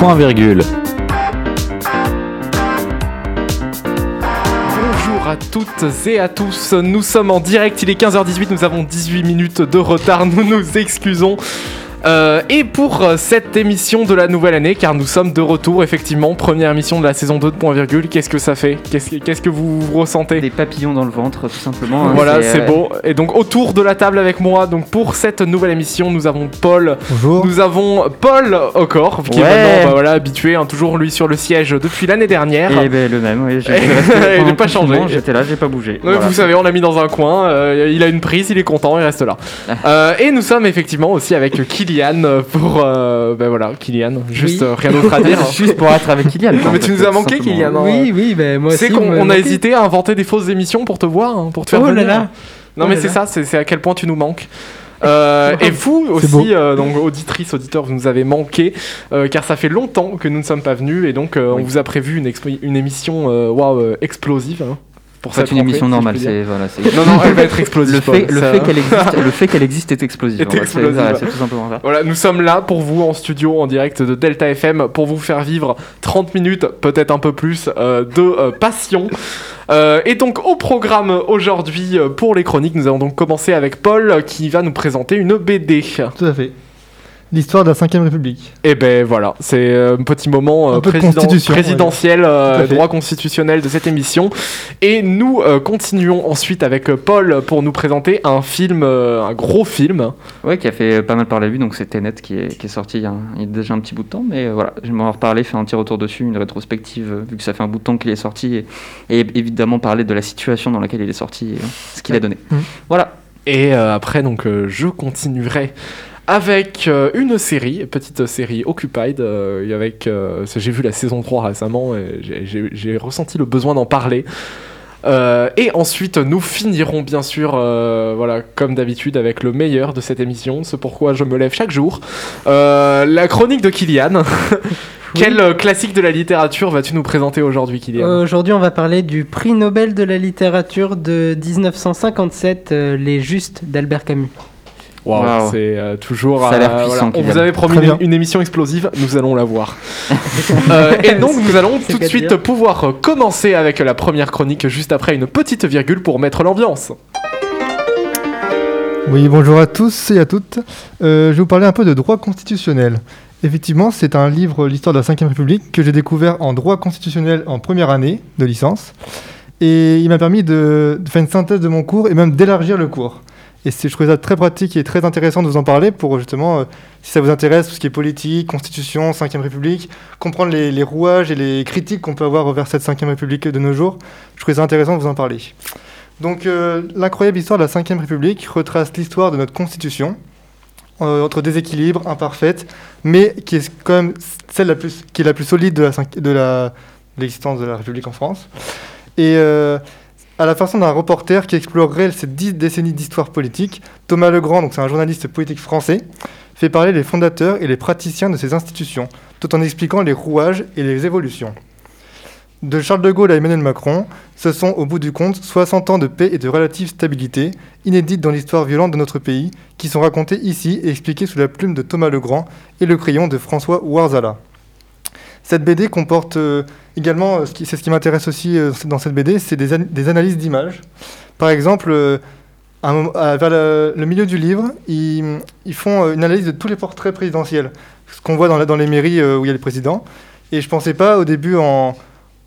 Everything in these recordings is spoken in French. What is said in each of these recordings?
Point virgule. À toutes et à tous, nous sommes en direct, il est 15h18, nous avons 18 minutes de retard, nous nous excusons. Et pour cette émission de la nouvelle année, car nous sommes de retour, effectivement, première émission de la saison 2 de Point Virgule, qu'est-ce que ça fait ? Qu'est-ce que vous ressentez ? Des papillons dans le ventre, tout simplement. Hein, voilà, c'est beau. Et donc, autour de la table avec moi, donc pour cette nouvelle émission, nous avons Paul. Bonjour. Nous avons Paul Okor, qui est maintenant habitué, hein, toujours lui sur le siège depuis l'année dernière. Et ben le même, oui. Il n'a pas changé. J'étais là, j'ai pas bougé. Voilà. Vous savez, on l'a mis dans un coin, il a une prise, il est content, il reste là. Et nous sommes effectivement aussi avec Kilian pour Kilian, juste rien d'autre à dire, juste pour être avec Kilian. Non mais tu nous as manqué, Kilian. Oui, ben moi aussi. C'est qu'on a hésité à inventer des fausses émissions pour te voir, hein, pour te faire venir. Non mais c'est ça, c'est à quel point tu nous manques. Et vous aussi, donc auditrices, auditeurs, vous nous avez manqué, car ça fait longtemps que nous ne sommes pas venus et donc on vous a prévu une émission explosive. Hein. Pour ça, c'est une émission normale. Non, elle va être explosive. Le fait qu'elle existe est explosif. C'est tout simplement ça. Voilà, nous sommes là pour vous en studio, en direct de Delta FM, pour vous faire vivre 30 minutes, peut-être un peu plus, de passion. Et donc au programme aujourd'hui pour les chroniques, nous allons donc commencer avec Paul qui va nous présenter une BD. Tout à fait. L'histoire de la 5ème République. Et ben voilà, c'est un petit moment présidentiel, droit constitutionnel de cette émission. Et nous continuons ensuite avec Paul pour nous présenter un film, un gros film. Ouais, qui a fait pas mal parler de lui, donc c'est Tenet qui est sorti il y a déjà un petit bout de temps. Mais voilà, je vais m'en reparler, faire un petit retour dessus, une rétrospective, vu que ça fait un bout de temps qu'il est sorti. Et évidemment parler de la situation dans laquelle il est sorti, et ce qu'il a donné. Mmh. Voilà. Et après, donc, je continuerai avec une série, petite série Occupied, j'ai vu la saison 3 récemment et j'ai ressenti le besoin d'en parler. Et ensuite, nous finirons bien sûr, comme d'habitude, avec le meilleur de cette émission, ce pourquoi je me lève chaque jour, la chronique de Kilian. Quel classique de la littérature vas-tu nous présenter aujourd'hui, Kilian ? Aujourd'hui, on va parler du prix Nobel de la littérature de 1957, Les Justes d'Albert Camus. Wow. C'est toujours. Ça a l'air puissant. On vous avait promis une émission explosive, nous allons la voir. Et donc nous allons tout de suite pouvoir commencer avec la première chronique juste après une petite virgule pour mettre l'ambiance. Oui, bonjour à tous et à toutes. Je vais vous parler un peu de droit constitutionnel. Effectivement, c'est un livre, l'histoire de la 5ème République, que j'ai découvert en droit constitutionnel en première année de licence. Et il m'a permis de faire une synthèse de mon cours et même d'élargir le cours. Et je trouvais ça très pratique et très intéressant de vous en parler pour justement, si ça vous intéresse, tout ce qui est politique, constitution, 5ème République, comprendre les rouages et les critiques qu'on peut avoir envers cette 5ème République de nos jours. Je trouvais ça intéressant de vous en parler. Donc l'incroyable histoire de la 5ème République retrace l'histoire de notre constitution, entre déséquilibres, imparfaite, mais qui est quand même celle qui est la plus solide de l'existence de la République en France. Et à la façon d'un reporter qui explorerait ces 10 décennies d'histoire politique, Thomas Legrand, donc c'est un journaliste politique français, fait parler les fondateurs et les praticiens de ces institutions, tout en expliquant les rouages et les évolutions. De Charles de Gaulle à Emmanuel Macron, ce sont, au bout du compte, 60 ans de paix et de relative stabilité, inédites dans l'histoire violente de notre pays, qui sont racontés ici et expliqués sous la plume de Thomas Legrand et le crayon de François Ouarzala. Cette BD comporte également, c'est ce qui m'intéresse aussi dans cette BD, c'est des analyses d'images. Par exemple, vers le milieu du livre, ils font une analyse de tous les portraits présidentiels, ce qu'on voit dans les mairies où il y a les présidents. Et je ne pensais pas au début, en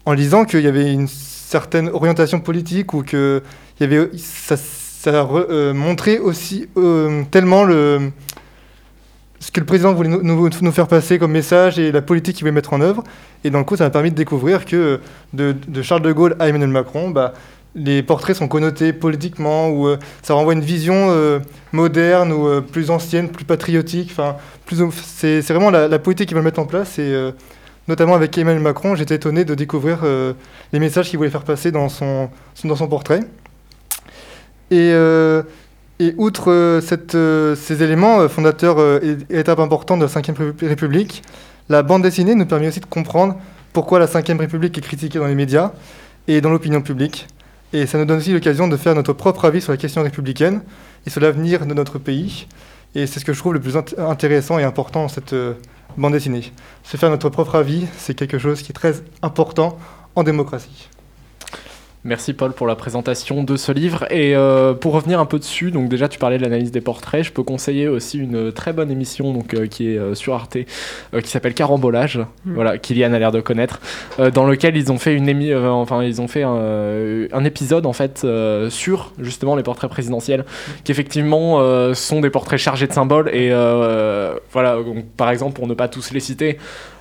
lisant, qu'il y avait une certaine orientation politique ou que ça montrait aussi tellement ce que le président voulait nous faire passer comme message et la politique qu'il voulait mettre en œuvre. Et dans le coup, ça m'a permis de découvrir que de Charles de Gaulle à Emmanuel Macron, les portraits sont connotés politiquement, ou ça renvoie une vision moderne ou plus ancienne, plus patriotique. Enfin, c'est vraiment la politique qu'ils veulent mettre en place. Et notamment avec Emmanuel Macron, j'étais étonné de découvrir les messages qu'il voulait faire passer dans son portrait. Et outre ces éléments fondateurs et étapes importantes de la 5ème République, la bande dessinée nous permet aussi de comprendre pourquoi la 5ème République est critiquée dans les médias et dans l'opinion publique. Et ça nous donne aussi l'occasion de faire notre propre avis sur la question républicaine et sur l'avenir de notre pays. Et c'est ce que je trouve le plus intéressant et important dans cette bande dessinée. Se faire notre propre avis, c'est quelque chose qui est très important en démocratie. Merci Paul pour la présentation de ce livre et pour revenir un peu dessus, donc déjà tu parlais de l'analyse des portraits, je peux conseiller aussi une très bonne émission donc, qui est sur Arte qui s'appelle Carambolage, voilà, Kilian a l'air de connaître, dans lequel ils ont fait, un épisode en fait sur justement les portraits présidentiels qui effectivement sont des portraits chargés de symboles et voilà, donc, par exemple pour ne pas tous les citer,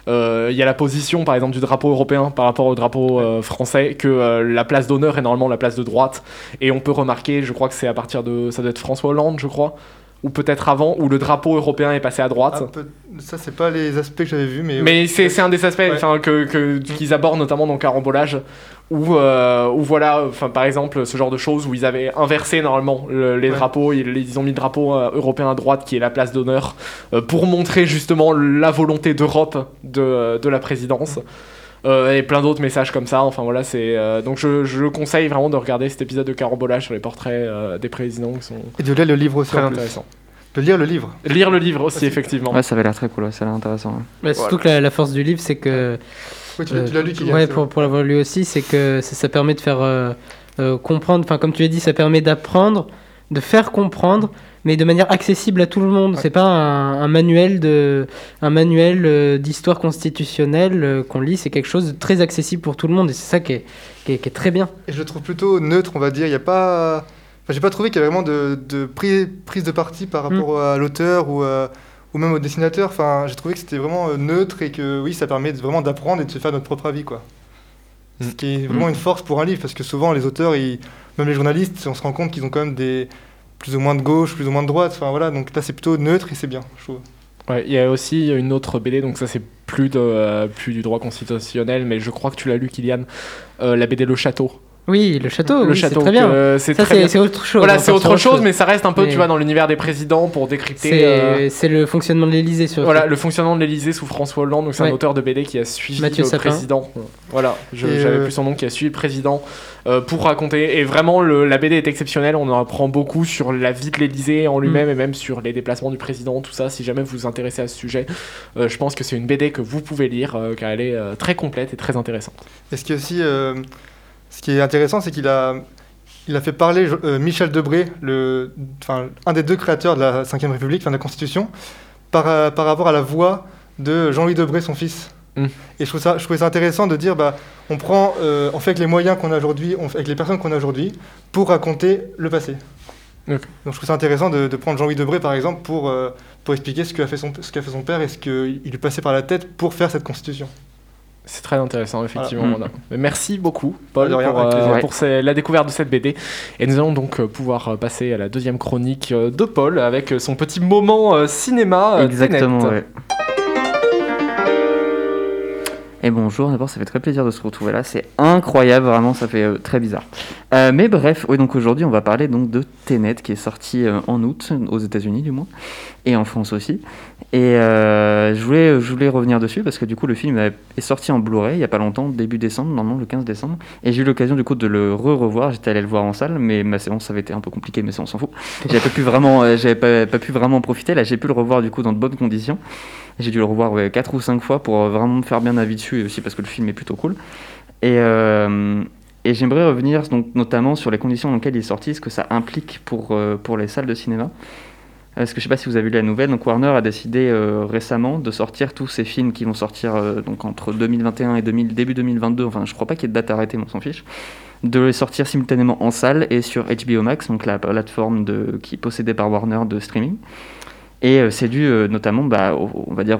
il y a la position par exemple du drapeau européen par rapport au drapeau français que la place d'honneur est normalement la place de droite et on peut remarquer, je crois que c'est à partir de ça doit être François Hollande je crois ou peut-être avant, où le drapeau européen est passé à droite. Ça, c'est pas les aspects que j'avais vus, mais... Mais c'est un des aspects ouais. qu'ils abordent, notamment dans Carambolage, où voilà, par exemple, ce genre de choses, où ils avaient inversé, normalement, les drapeaux, ils ont mis le drapeau européen à droite, qui est la place d'honneur, pour montrer, justement, la volonté d'Europe de la présidence. Et plein d'autres messages comme ça, enfin voilà, c'est... donc je conseille vraiment de regarder cet épisode de Carambolage sur les portraits des présidents qui sont... Et de lire le livre aussi, très intéressant. De lire le livre. Lire le livre aussi, effectivement. Ouais, ça avait l'air très cool, ouais, ça a l'air intéressant. Ouais. Bah, surtout que la force du livre, c'est que... Oui, tu l'as lu, Kylian. Ouais, pour l'avoir lu aussi, c'est que ça permet de faire comprendre, enfin comme tu l'as dit, ça permet d'apprendre, de faire comprendre, mais de manière accessible à tout le monde. C'est pas un manuel d'histoire constitutionnelle qu'on lit, c'est quelque chose de très accessible pour tout le monde et c'est ça qui est très bien. Et je le trouve plutôt neutre, on va dire, il y a pas j'ai pas trouvé qu'il y avait vraiment de prise de parti par rapport à l'auteur ou même au dessinateur. Enfin, j'ai trouvé que c'était vraiment neutre et que oui, ça permet vraiment d'apprendre et de se faire notre propre avis quoi. Ce qui est vraiment une force pour un livre parce que souvent les auteurs, même les journalistes, on se rend compte qu'ils ont quand même des plus ou moins de gauche, plus ou moins de droite, enfin voilà, donc là c'est plutôt neutre et c'est bien, je trouve. Ouais, il y a aussi une autre BD, donc ça c'est plus du droit constitutionnel, mais je crois que tu l'as lu, Kilian, la BD Le Château. Oui, Le Château, c'est très bien. C'est autre chose. Voilà, c'est autre chose, mais ça reste un peu, tu vois, dans l'univers des présidents pour décrypter... C'est le fonctionnement de l'Élysée. Voilà, le fonctionnement de l'Élysée sous François Hollande, donc c'est un auteur de BD qui a suivi Mathieu le Sapin. Président. Voilà, j'avais plus son nom, qui a suivi le président pour raconter. Et vraiment, la BD est exceptionnelle, on en apprend beaucoup sur la vie de l'Élysée en lui-même et même sur les déplacements du président, tout ça. Si jamais vous vous intéressez à ce sujet, je pense que c'est une BD que vous pouvez lire, car elle est très complète et très intéressante. Est-ce qu'il y a aussi... Ce qui est intéressant, c'est qu'il a fait parler Michel Debré, un des deux créateurs de la Ve République, de la Constitution, par rapport à la voix de Jean-Louis Debré, son fils. Et je trouvais ça intéressant de dire, on fait avec les moyens qu'on a aujourd'hui, avec les personnes qu'on a aujourd'hui, pour raconter le passé. Okay. Donc je trouve ça intéressant de prendre Jean-Louis Debré, par exemple, pour expliquer ce qu'a fait son père et ce qu'il lui passait par la tête pour faire cette Constitution. C'est très intéressant, effectivement. Voilà. Merci beaucoup, Paul, pour la découverte de cette BD. Et nous allons donc pouvoir passer à la deuxième chronique de Paul, avec son petit moment cinéma. Exactement, Tenet. Et bonjour, d'abord, ça fait très plaisir de se retrouver là. C'est incroyable, vraiment, ça fait très bizarre. Mais bref, donc aujourd'hui, on va parler donc de Tenet, qui est sorti en août, aux États-Unis du moins, et en France aussi. Et je voulais revenir dessus parce que du coup le film est sorti en Blu-ray il n'y a pas longtemps, début décembre, normalement le 15 décembre. Et j'ai eu l'occasion du coup de le revoir, j'étais allé le voir en salle, mais ma séance avait été un peu compliquée, mais ça on s'en fout. J'avais pas pu vraiment en profiter, là j'ai pu le revoir du coup dans de bonnes conditions. J'ai dû le revoir 4 ou 5 fois pour vraiment me faire bien avis dessus et aussi parce que le film est plutôt cool. Et j'aimerais revenir donc, notamment sur les conditions dans lesquelles il est sorti, ce que ça implique pour les salles de cinéma. Parce que je ne sais pas si vous avez lu la nouvelle, donc Warner a décidé récemment de sortir tous ces films qui vont sortir donc entre 2021 et début 2022, enfin je ne crois pas qu'il y ait de date arrêtée, mais on s'en fiche, de les sortir simultanément en salle et sur HBO Max, donc la plateforme qui est possédée par Warner de streaming. Et c'est dû notamment, au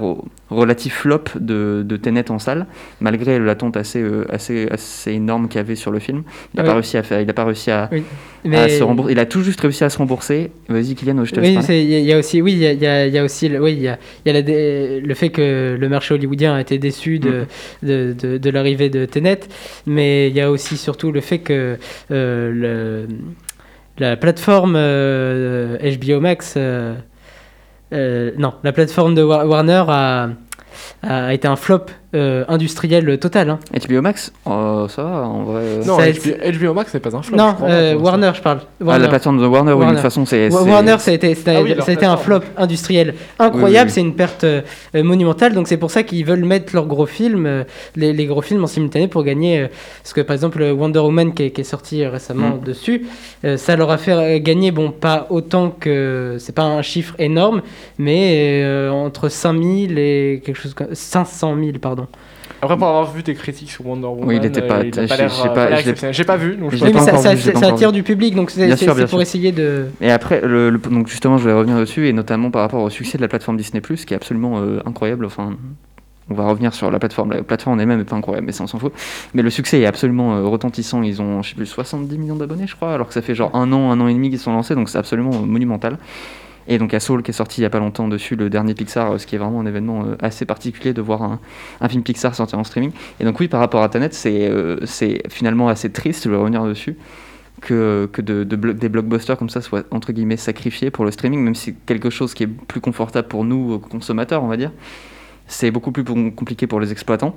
relatif flop de Tenet en salle, malgré l'attente assez énorme qu'il y avait sur le film. Il n'a pas réussi à se rembourser. Il a tout juste réussi à se rembourser. Vas-y, Kylian, je te laisse parler. Il y a aussi le fait que le marché hollywoodien a été déçu de l'arrivée de Tenet, mais il y a aussi surtout le fait que la plateforme HBO Max... la plateforme de Warner a été un flop industriel total. Hein. HBO Max, ça va, en vrai. Non, HBO Max n'est pas un flop. Non, Warner, je parle. Warner. Ah, la plateforme de Warner, oui, de toute façon, c'est... Warner, ça a été un flop industriel incroyable, oui. C'est une perte monumentale, donc c'est pour ça qu'ils veulent mettre leurs gros films, les gros films en simultané pour gagner, parce que par exemple Wonder Woman qui est sorti récemment dessus, ça leur a fait gagner, bon, pas autant que... C'est pas un chiffre énorme, mais entre 5000 et quelque chose comme... 500 000, pardon. Après, pour avoir vu tes critiques sur Wonder Woman, oui, il n'a pas l'air exceptionnel. Donc mais ça attire du public, donc c'est pour essayer de... Et après, donc justement, je vais revenir dessus, et notamment par rapport au succès de la plateforme Disney+, qui est absolument incroyable, enfin... On va revenir sur la plateforme. La plateforme en elle-même n'est pas incroyable, mais ça on s'en fout. Mais le succès est absolument retentissant. Ils ont, je sais plus, 70 millions d'abonnés, je crois, alors que ça fait genre un an et demi qu'ils sont lancés, donc c'est absolument monumental. Et donc il y a Soul qui est sorti il n'y a pas longtemps dessus, le dernier Pixar, ce qui est vraiment un événement assez particulier de voir un film Pixar sortir en streaming. Et donc oui, par rapport à Tenet, c'est finalement assez triste, je vais revenir dessus, que des blockbusters comme ça soient entre guillemets sacrifiés pour le streaming, même si c'est quelque chose qui est plus confortable pour nous, consommateurs, on va dire. C'est beaucoup plus compliqué pour les exploitants.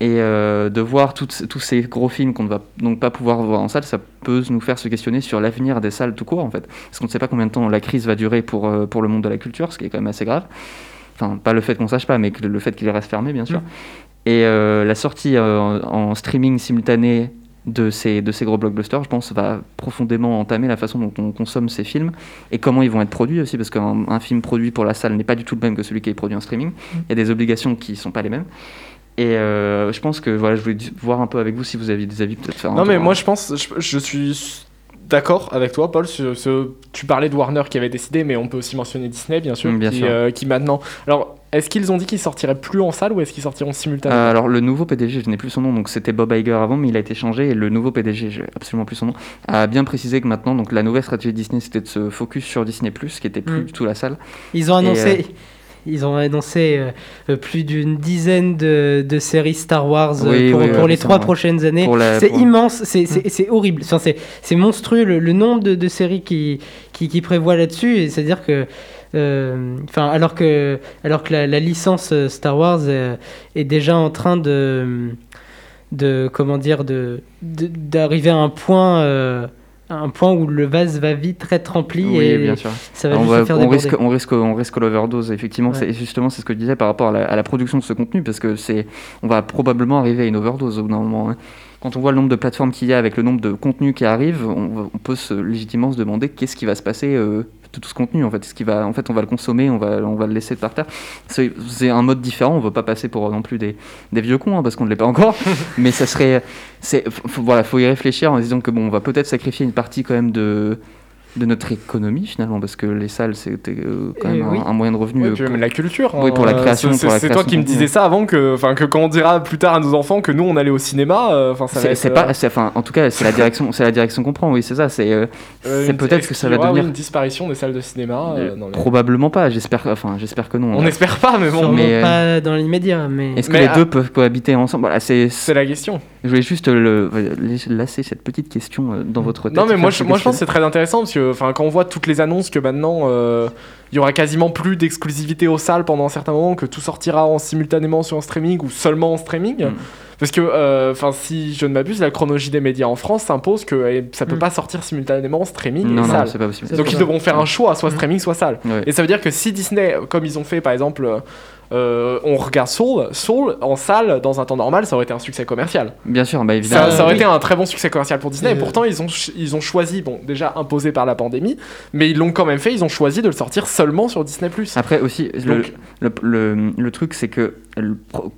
Et de voir tous ces gros films qu'on ne va donc pas pouvoir voir en salle, ça peut nous faire se questionner sur l'avenir des salles tout court, en fait. Parce qu'on ne sait pas combien de temps la crise va durer pour le monde de la culture, ce qui est quand même assez grave. Enfin, pas le fait qu'on ne sache pas, mais le fait qu'il reste fermé, bien sûr. Et la sortie en streaming simultané de ces gros blockbusters, je pense, va profondément entamer la façon dont on consomme ces films et comment ils vont être produits aussi, parce qu'un film produit pour la salle n'est pas du tout le même que celui qui est produit en streaming. Il y a des obligations qui ne sont pas les mêmes. Et je pense que, voilà, je voulais voir un peu avec vous si vous aviez des avis, peut-être faire un... Non, mais moi, je pense, je suis d'accord avec toi, Paul. Tu parlais de Warner qui avait décidé, mais on peut aussi mentionner Disney, bien sûr, bien sûr. Qui maintenant... Alors, est-ce qu'ils ont dit qu'ils sortiraient plus en salle ou est-ce qu'ils sortiront simultanément ? Alors le nouveau PDG, je n'ai plus son nom, donc c'était Bob Iger avant, mais il a été changé, et le nouveau PDG, je n'ai absolument plus son nom, a bien précisé que maintenant, donc la nouvelle stratégie Disney, c'était de se focus sur Disney+, qui n'était plus du tout la salle. Ils ont annoncé plus d'une dizaine de séries Star Wars pour les 3 prochaines années. C'est immense, c'est horrible. Enfin, c'est monstrueux le nombre de séries qui prévoient là-dessus. Et c'est-à-dire que, alors que la licence Star Wars est déjà en train d'arriver à un point où le vase va vite être rempli, oui, et bien sûr. Ça va juste faire déborder. On risque l'overdose, effectivement. Ouais. C'est ce que je disais par rapport à la production de ce contenu, parce que on va probablement arriver à une overdose au bout d'un moment. Quand on voit le nombre de plateformes qu'il y a avec le nombre de contenus qui arrivent, on peut légitimement se demander qu'est-ce qui va se passer de tout ce contenu, en fait. En fait, on va le consommer, on va le laisser par terre. C'est un mode différent, on ne veut pas passer pour non plus des vieux cons, hein, parce qu'on ne l'est pas encore, mais ça serait... faut y réfléchir en disant que bon, on va peut-être sacrifier une partie quand même de notre économie, finalement, parce que les salles, c'était quand même un moyen de revenu. Oui, mais la culture. Oui, pour la création. C'est toi qui me disais ça avant, que quand on dira plus tard à nos enfants que nous, on allait au cinéma, en tout cas, c'est la direction qu'on prend, oui, c'est ça. C'est peut-être que ça va devenir... une disparition des salles de cinéma. Probablement pas, j'espère que non. On n'espère pas, mais bon. Mais pas dans l'immédiat, mais... Est-ce que les deux peuvent cohabiter ensemble ? Voilà, c'est la question. Je voulais juste laisser cette petite question dans votre tête. Non, mais moi je pense que c'est très intéressant, parce que quand on voit toutes les annonces que maintenant il y aura quasiment plus d'exclusivité aux salles pendant un certain moment, que tout sortira simultanément sur un streaming ou seulement en streaming, parce que si je ne m'abuse, la chronologie des médias en France s'impose que ça peut pas sortir simultanément en streaming et salle. C'est pas possible. Donc ils devront faire un choix, soit streaming, soit salle. Ouais. Et ça veut dire que si Disney, comme ils ont fait par exemple, on regarde Soul en salle, dans un temps normal, ça aurait été un succès commercial. Bien sûr, bah évidemment. Ça aurait été un très bon succès commercial pour Disney. Et pourtant, ils ont choisi, bon, déjà imposé par la pandémie, mais ils l'ont quand même fait. Ils ont choisi de le sortir seulement sur Disney+. Après aussi, donc, le truc, c'est que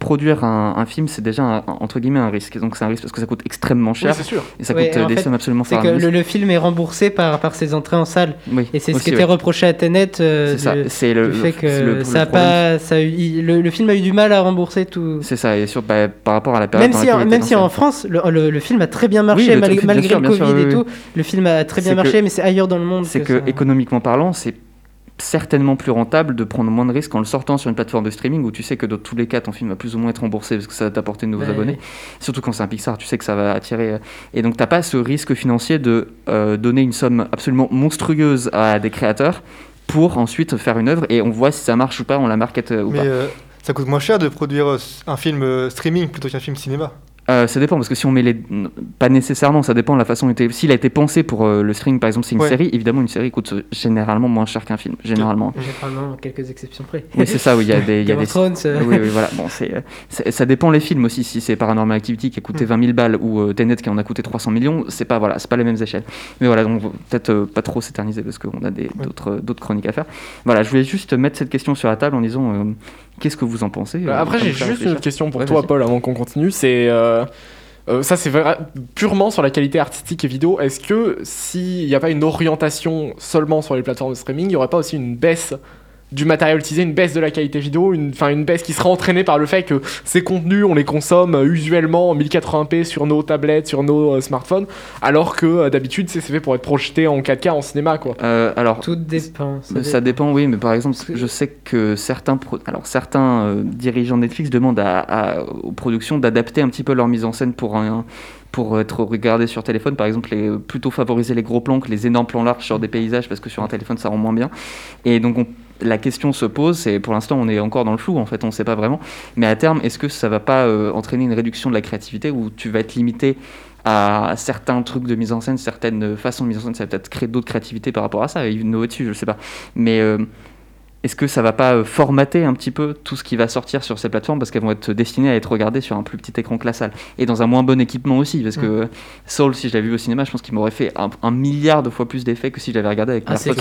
produire un film, c'est déjà entre guillemets un risque. Donc c'est un risque parce que ça coûte extrêmement cher. Oui, c'est sûr. Et ça coûte sommes absolument faramineuses. C'est que le film est remboursé par ses entrées en salle. Oui, et c'est aussi, ce qui était reproché à Tenet. Le film a eu du mal à rembourser tout. C'est ça, et sur par rapport à la période. Même si en France, le film a très bien marché, oui, malgré le Covid et tout. Le film a très bien marché, mais c'est ailleurs dans le monde. C'est que économiquement parlant, c'est certainement plus rentable de prendre moins de risques en le sortant sur une plateforme de streaming où tu sais que dans tous les cas ton film va plus ou moins être remboursé parce que ça va t'apporter de nouveaux abonnés. Surtout quand c'est un Pixar, tu sais que ça va attirer, et donc t'as pas ce risque financier de donner une somme absolument monstrueuse à des créateurs pour ensuite faire une œuvre, et on voit si ça marche ou pas, on la market ou pas. ça coûte moins cher de produire un film streaming plutôt qu'un film cinéma. Ça dépend, parce que si on met les... Pas nécessairement, ça dépend de la façon dont il a été pensé pour le streaming, par exemple, c'est une série. Évidemment, une série coûte généralement moins cher qu'un film, généralement. Généralement, quelques exceptions près. Oui, c'est ça, oui, il y a des... Game of Thrones. Oui, oui, voilà, bon, c'est... Ça dépend les films aussi, si c'est Paranormal Activity qui a coûté 20 000 balles ou Tenet qui en a coûté 300 millions, c'est pas, voilà, c'est pas les mêmes échelles. Mais voilà, donc peut-être pas trop s'éterniser, parce qu'on a d'autres chroniques à faire. Voilà, je voulais juste mettre cette question sur la table en disant... Qu'est-ce que vous en pensez ? Après, j'ai juste une question pour toi, Paul, avant qu'on continue. C'est ça, c'est purement sur la qualité artistique et vidéo. Est-ce que s'il n'y a pas une orientation seulement sur les plateformes de streaming, il n'y aurait pas aussi une baisse du matériel utilisé, une baisse de la qualité vidéo, une baisse qui sera entraînée par le fait que ces contenus, on les consomme usuellement en 1080p sur nos tablettes, sur nos smartphones, alors que d'habitude, c'est fait pour être projeté en 4K en cinéma, quoi. Alors, tout dépend. Ça dépend, oui, mais par exemple, je sais que certains dirigeants de Netflix demandent aux productions d'adapter un petit peu leur mise en scène pour être regardé sur téléphone, par exemple, plutôt favoriser les gros plans que les énormes plans larges sur des paysages, parce que sur un téléphone, ça rend moins bien. Et donc, la question se pose, c'est pour l'instant on est encore dans le flou en fait, on ne sait pas vraiment, mais à terme est-ce que ça ne va pas entraîner une réduction de la créativité où tu vas être limité à certains trucs de mise en scène, certaines façons de mise en scène, ça va peut-être créer d'autres créativités par rapport à ça, et innover dessus, je ne sais pas, mais est-ce que ça ne va pas formater un petit peu tout ce qui va sortir sur ces plateformes parce qu'elles vont être destinées à être regardées sur un plus petit écran que la salle et dans un moins bon équipement aussi, parce que Soul, si je l'avais vu au cinéma, je pense qu'il m'aurait fait un milliard de fois plus d'effets que si je l'avais regardé avec ma photo.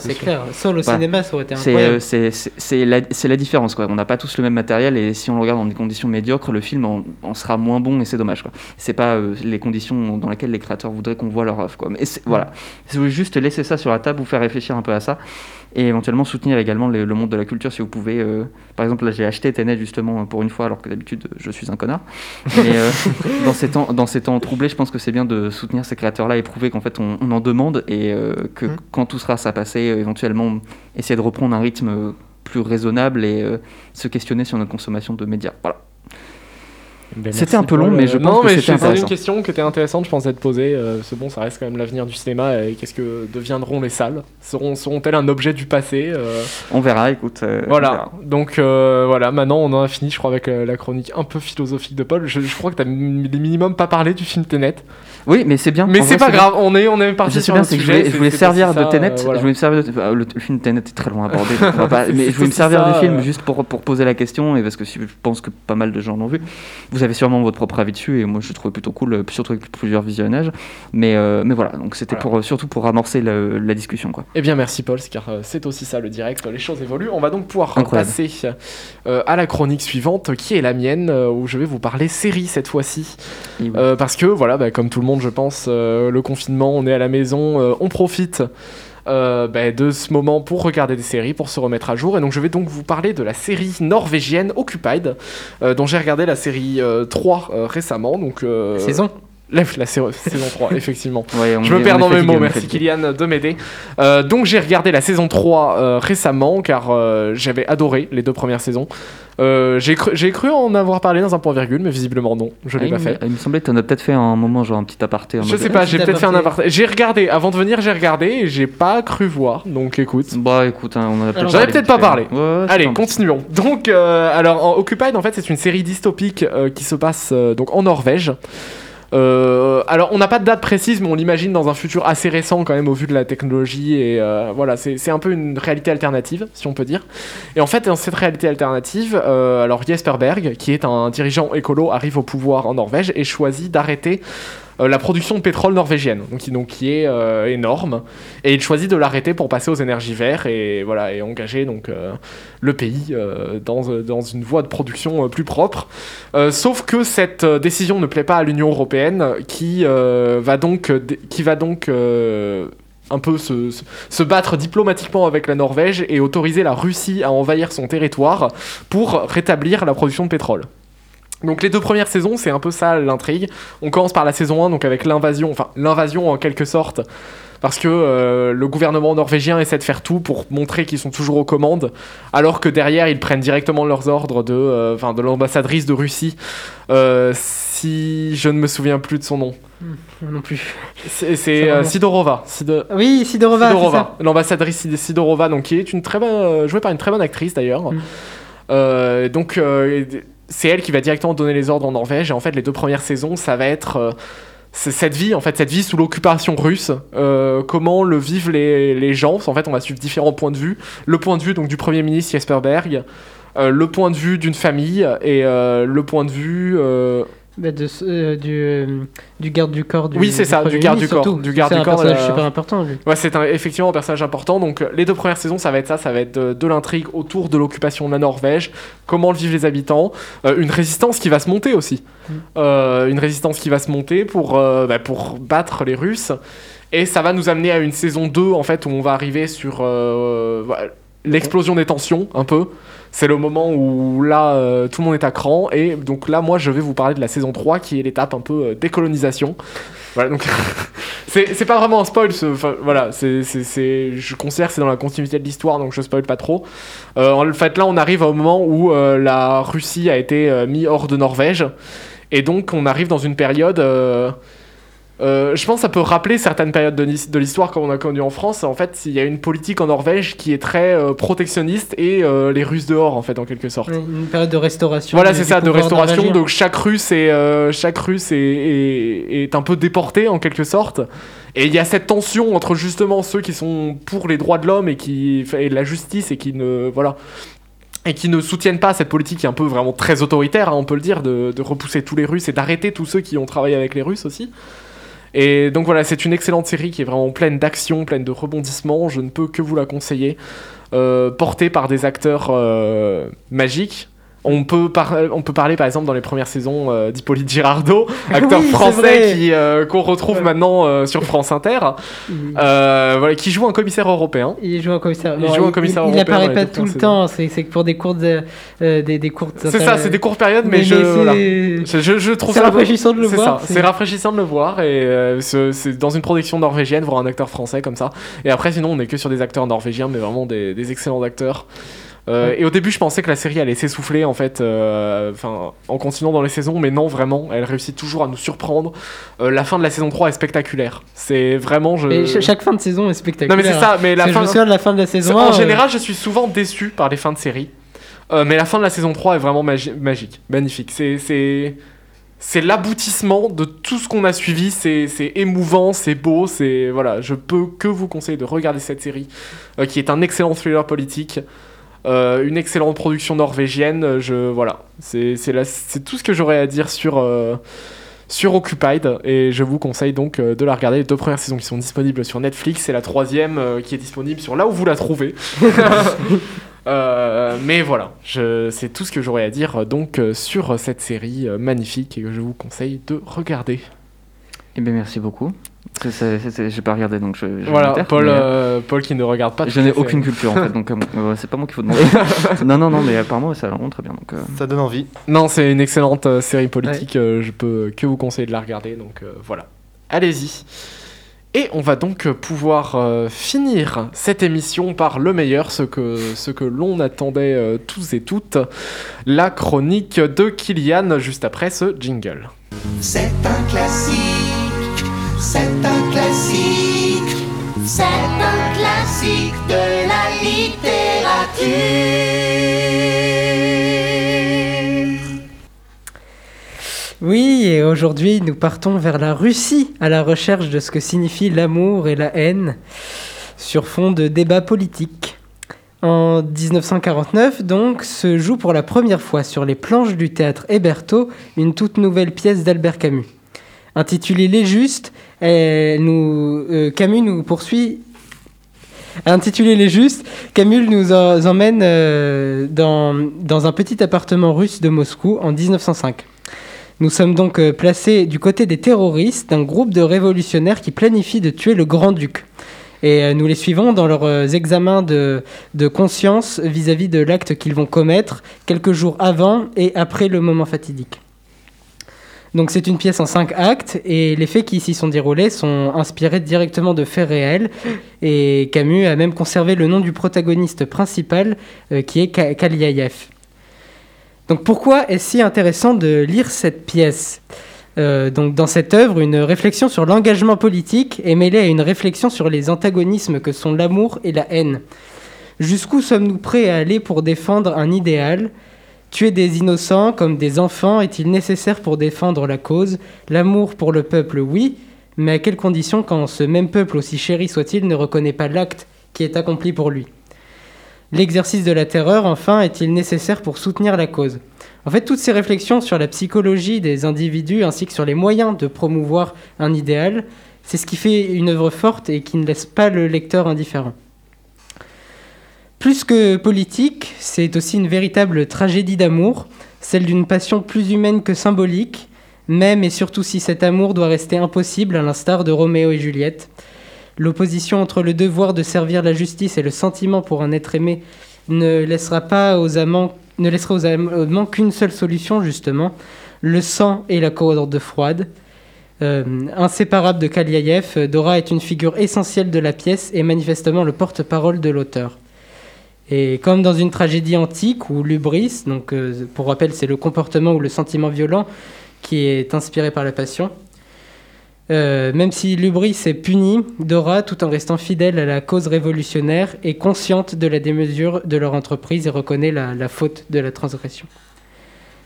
C'est clair, Soul au cinéma ça aurait été incroyable. C'est la différence, quoi. On n'a pas tous le même matériel et si on le regarde dans des conditions médiocres, le film en sera moins bon et c'est dommage, quoi. C'est pas les conditions dans lesquelles les créateurs voudraient qu'on voit leur œuvre, quoi. Mais voilà, je voulais juste laisser ça sur la table, vous faire réfléchir un peu à ça et éventuellement soutenir également le monde de la culture si vous pouvez. Par exemple, là j'ai acheté Tenet justement pour une fois alors que d'habitude je suis un connard, mais dans ces temps troublés, je pense que c'est bien de soutenir ces créateurs-là et prouver qu'en fait on en demande et que quand tout sera ça passé, éventuellement essayer de reprendre un rythme plus raisonnable et se questionner sur notre consommation de médias. Voilà. C'était un peu long, mais je pense que c'était intéressant. Une question qui était intéressante, je pense, d'être posée. Ça reste quand même l'avenir du cinéma. Et qu'est-ce que deviendront les salles ? Seront-elles un objet du passé ? On verra, écoute. Voilà. On verra. Donc, maintenant, on en a fini, je crois, avec la chronique un peu philosophique de Paul. Je crois que tu as minimum pas parlé du film Tenet. Oui, mais c'est bien. Mais c'est pas grave, on est parti sur un sujet. Je voulais me servir de Tenet. Le film Tenet est très loin abordé. Mais je voulais me servir du film juste pour poser la question, et parce que je pense que pas mal de gens l'ont vu. Vous avez sûrement votre propre avis dessus et moi je le trouvais plutôt cool, surtout avec plusieurs visionnages, mais voilà, donc c'était surtout pour amorcer la discussion, quoi. Eh bien merci Paul, car c'est aussi ça le direct, les choses évoluent. On va donc pouvoir passer à la chronique suivante qui est la mienne, où je vais vous parler série cette fois-ci, parce que comme tout le monde je pense, le confinement, on est à la maison, on profite de ce moment pour regarder des séries, pour se remettre à jour, et donc je vais donc vous parler de la série norvégienne Occupied, dont j'ai regardé la série 3 récemment, donc saison saison 3, effectivement. Ouais, je me perds dans mes mots, merci Kilian de m'aider. Donc j'ai regardé la saison 3 récemment, car j'avais adoré les deux premières saisons. J'ai cru en avoir parlé dans un point virgule, mais visiblement non, je l'ai pas fait. Il me semblait que tu en as peut-être fait un moment, genre un petit aparté. Je sais pas, j'ai peut-être fait un aparté. J'ai regardé, avant de venir, et j'ai pas cru voir, donc écoute. Bah écoute, on en a peut-être parlé. J'en ai peut-être pas parlé. Ouais, allez, continuons. Donc, Occupied, en fait, c'est une série dystopique qui se passe donc en Norvège. Alors on n'a pas de date précise, mais on l'imagine dans un futur assez récent quand même au vu de la technologie, et c'est un peu une réalité alternative si on peut dire. Et en fait dans cette réalité alternative, Jesper Berg, qui est un dirigeant écolo, arrive au pouvoir en Norvège et choisit d'arrêter la production de pétrole norvégienne, donc qui est énorme, et il choisit de l'arrêter pour passer aux énergies vertes et engager le pays dans une voie de production plus propre. Sauf que cette décision ne plaît pas à l'Union européenne, qui va donc un peu se battre diplomatiquement avec la Norvège et autoriser la Russie à envahir son territoire pour rétablir la production de pétrole. Donc les deux premières saisons, c'est un peu ça l'intrigue. On commence par la saison 1, donc avec l'invasion en quelque sorte, parce que le gouvernement norvégien essaie de faire tout pour montrer qu'ils sont toujours aux commandes, alors que derrière ils prennent directement leurs ordres de l'ambassadrice de Russie, si je ne me souviens plus de son nom. Non plus. C'est Sidorova. Oui, Sidorova. L'ambassadrice Sidorova, donc qui est jouée par une très bonne actrice d'ailleurs. Donc c'est elle qui va directement donner les ordres en Norvège, et en fait les deux premières saisons ça va être cette vie sous l'occupation russe, comment le vivent les gens. En fait on va suivre différents points de vue, le point de vue donc du premier ministre Jesper Berg, le point de vue d'une famille, et le point de vue du garde du corps du oui c'est du ça du garde du corps surtout. Du garde c'est du corps c'est un personnage super important lui. Ouais, c'est effectivement un personnage important. Donc les deux premières saisons ça va être de l'intrigue autour de l'occupation de la Norvège, comment le vivent les habitants, une résistance qui va se monter aussi, pour battre les Russes. Et ça va nous amener à une saison 2 en fait où on va arriver sur l'explosion des tensions un peu. C'est le moment où là, tout le monde est à cran. Et donc là, moi, je vais vous parler de la saison 3, qui est l'étape un peu décolonisation. Voilà, donc c'est pas vraiment un spoil. Je considère que c'est dans la continuité de l'histoire, donc je spoil pas trop. En fait, là, on arrive au moment où la Russie a été mise hors de Norvège. Et donc, on arrive dans une période... je pense que ça peut rappeler certaines périodes de l'histoire qu'on a connues en France. En fait, il y a une politique en Norvège qui est très protectionniste et les Russes dehors, en fait, en quelque sorte. Une période de restauration. Voilà, c'est ça, de restauration. Donc chaque Russe est un peu déporté, en quelque sorte. Et il y a cette tension entre justement ceux qui sont pour les droits de l'homme et la justice et qui ne soutiennent pas cette politique qui est un peu vraiment très autoritaire, hein, on peut le dire, de repousser tous les Russes et d'arrêter tous ceux qui ont travaillé avec les Russes aussi. Et donc voilà, c'est une excellente série qui est vraiment pleine d'action, pleine de rebondissements. Je ne peux que vous la conseiller, portée par des acteurs magiques. On peut parler par exemple dans les premières saisons d'Hippolyte Girardot, acteur français qu'on retrouve maintenant sur France Inter, qui joue un commissaire européen. Il apparaît pas tout le temps, c'est pour des courtes c'est des courtes périodes, mais je trouve ça rafraîchissant de le voir. C'est rafraîchissant de le voir, et c'est dans une production norvégienne voir un acteur français comme ça. Et après sinon on est que sur des acteurs norvégiens, mais vraiment des excellents acteurs. Et au début, je pensais que la série allait s'essouffler en fait, en continuant dans les saisons, mais non, vraiment, elle réussit toujours à nous surprendre. La fin de la saison 3 est spectaculaire. C'est vraiment. Mais chaque fin de saison est spectaculaire. Non, mais c'est ça, mais la fin. Je me souviens de la fin de la saison 1. En général, je suis souvent déçu par les fins de série, mais la fin de la saison 3 est vraiment magique, magnifique. C'est l'aboutissement de tout ce qu'on a suivi, c'est émouvant, c'est beau, je peux que vous conseiller de regarder cette série, qui est un excellent thriller politique. Une excellente production norvégienne. C'est tout ce que j'aurais à dire sur Occupied, et je vous conseille donc de la regarder. Les deux premières saisons qui sont disponibles sur Netflix, et la troisième qui est disponible sur là où vous la trouvez. C'est tout ce que j'aurais à dire donc sur cette série magnifique, et que je vous conseille de regarder. Eh bien, merci beaucoup. Je n'ai pas regardé, donc Paul qui ne regarde pas. Je n'ai aucune culture en fait, donc c'est pas moi qu'il faut demander. non, mais apparemment ça rend très bien. Donc, ça donne envie. Non, c'est une excellente série politique, ouais. Je peux que vous conseiller de la regarder, donc voilà. Allez-y. Et on va donc pouvoir finir cette émission par le meilleur, ce que l'on attendait tous et toutes, la chronique de Kilian, juste après ce jingle. C'est un classique de la littérature. Oui, et aujourd'hui, nous partons vers la Russie à la recherche de ce que signifient l'amour et la haine sur fond de débats politiques. En 1949, donc, se joue pour la première fois sur les planches du théâtre Héberto une toute nouvelle pièce d'Albert Camus. Intitulée « Les Justes », Camus nous emmène dans un petit appartement russe de Moscou en 1905. Nous sommes donc placés du côté des terroristes, d'un groupe de révolutionnaires qui planifie de tuer le Grand-Duc. Et nous les suivons dans leurs examens de conscience vis-à-vis de l'acte qu'ils vont commettre quelques jours avant et après le moment fatidique. Donc c'est une pièce en 5 actes, et les faits qui s'y sont déroulés sont inspirés directement de faits réels, et Camus a même conservé le nom du protagoniste principal qui est Kaliaïev. Donc pourquoi est-ce si intéressant de lire cette pièce ? Donc dans cette œuvre, une réflexion sur l'engagement politique est mêlée à une réflexion sur les antagonismes que sont l'amour et la haine. Jusqu'où sommes-nous prêts à aller pour défendre un idéal ? Tuer des innocents comme des enfants est-il nécessaire pour défendre la cause ? L'amour pour le peuple, oui, mais à quelles conditions quand ce même peuple, aussi chéri soit-il, ne reconnaît pas l'acte qui est accompli pour lui ? L'exercice de la terreur, enfin, est-il nécessaire pour soutenir la cause ? En fait, toutes ces réflexions sur la psychologie des individus ainsi que sur les moyens de promouvoir un idéal, c'est ce qui fait une œuvre forte et qui ne laisse pas le lecteur indifférent. Plus que politique, c'est aussi une véritable tragédie d'amour, celle d'une passion plus humaine que symbolique, même et surtout si cet amour doit rester impossible, à l'instar de Roméo et Juliette. L'opposition entre le devoir de servir la justice et le sentiment pour un être aimé ne laissera aux amants qu'une seule solution, justement, le sang et la corde froide. Inséparable de Kaliaïev, Dora est une figure essentielle de la pièce et manifestement le porte-parole de l'auteur. Et comme dans une tragédie antique où l'hubris, donc pour rappel c'est le comportement ou le sentiment violent qui est inspiré par la passion, même si l'hubris est puni, Dora, tout en restant fidèle à la cause révolutionnaire, est consciente de la démesure de leur entreprise et reconnaît la faute de la transgression.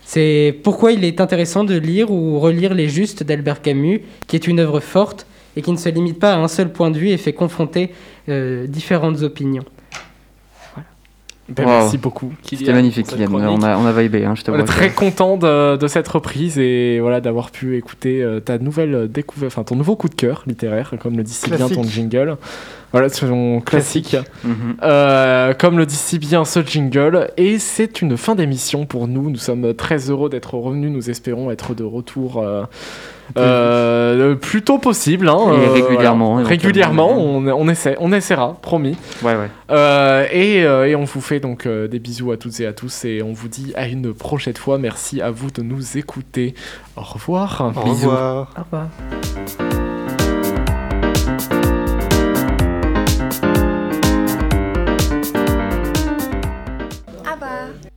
C'est pourquoi il est intéressant de lire ou relire Les Justes d'Albert Camus, qui est une œuvre forte et qui ne se limite pas à un seul point de vue et fait confronter différentes opinions. Ben wow. Merci beaucoup, Kilian. C'était magnifique, Kilian. On a vibé, hein, je t'avoue. On est très content de cette reprise et voilà, d'avoir pu écouter ta nouvelle découverte, enfin ton nouveau coup de cœur littéraire, comme le dit si bien ton jingle. Voilà, son classique. Mm-hmm. Comme le dit si bien ce jingle. Et c'est une fin d'émission pour nous. Nous sommes très heureux d'être revenus. Nous espérons être de retour. Le plus tôt possible, hein, et régulièrement. On essaiera, promis. Ouais. Et on vous fait donc des bisous à toutes et à tous et on vous dit à une prochaine fois. Merci à vous de nous écouter. Au revoir. Bisous. Au revoir. Au revoir.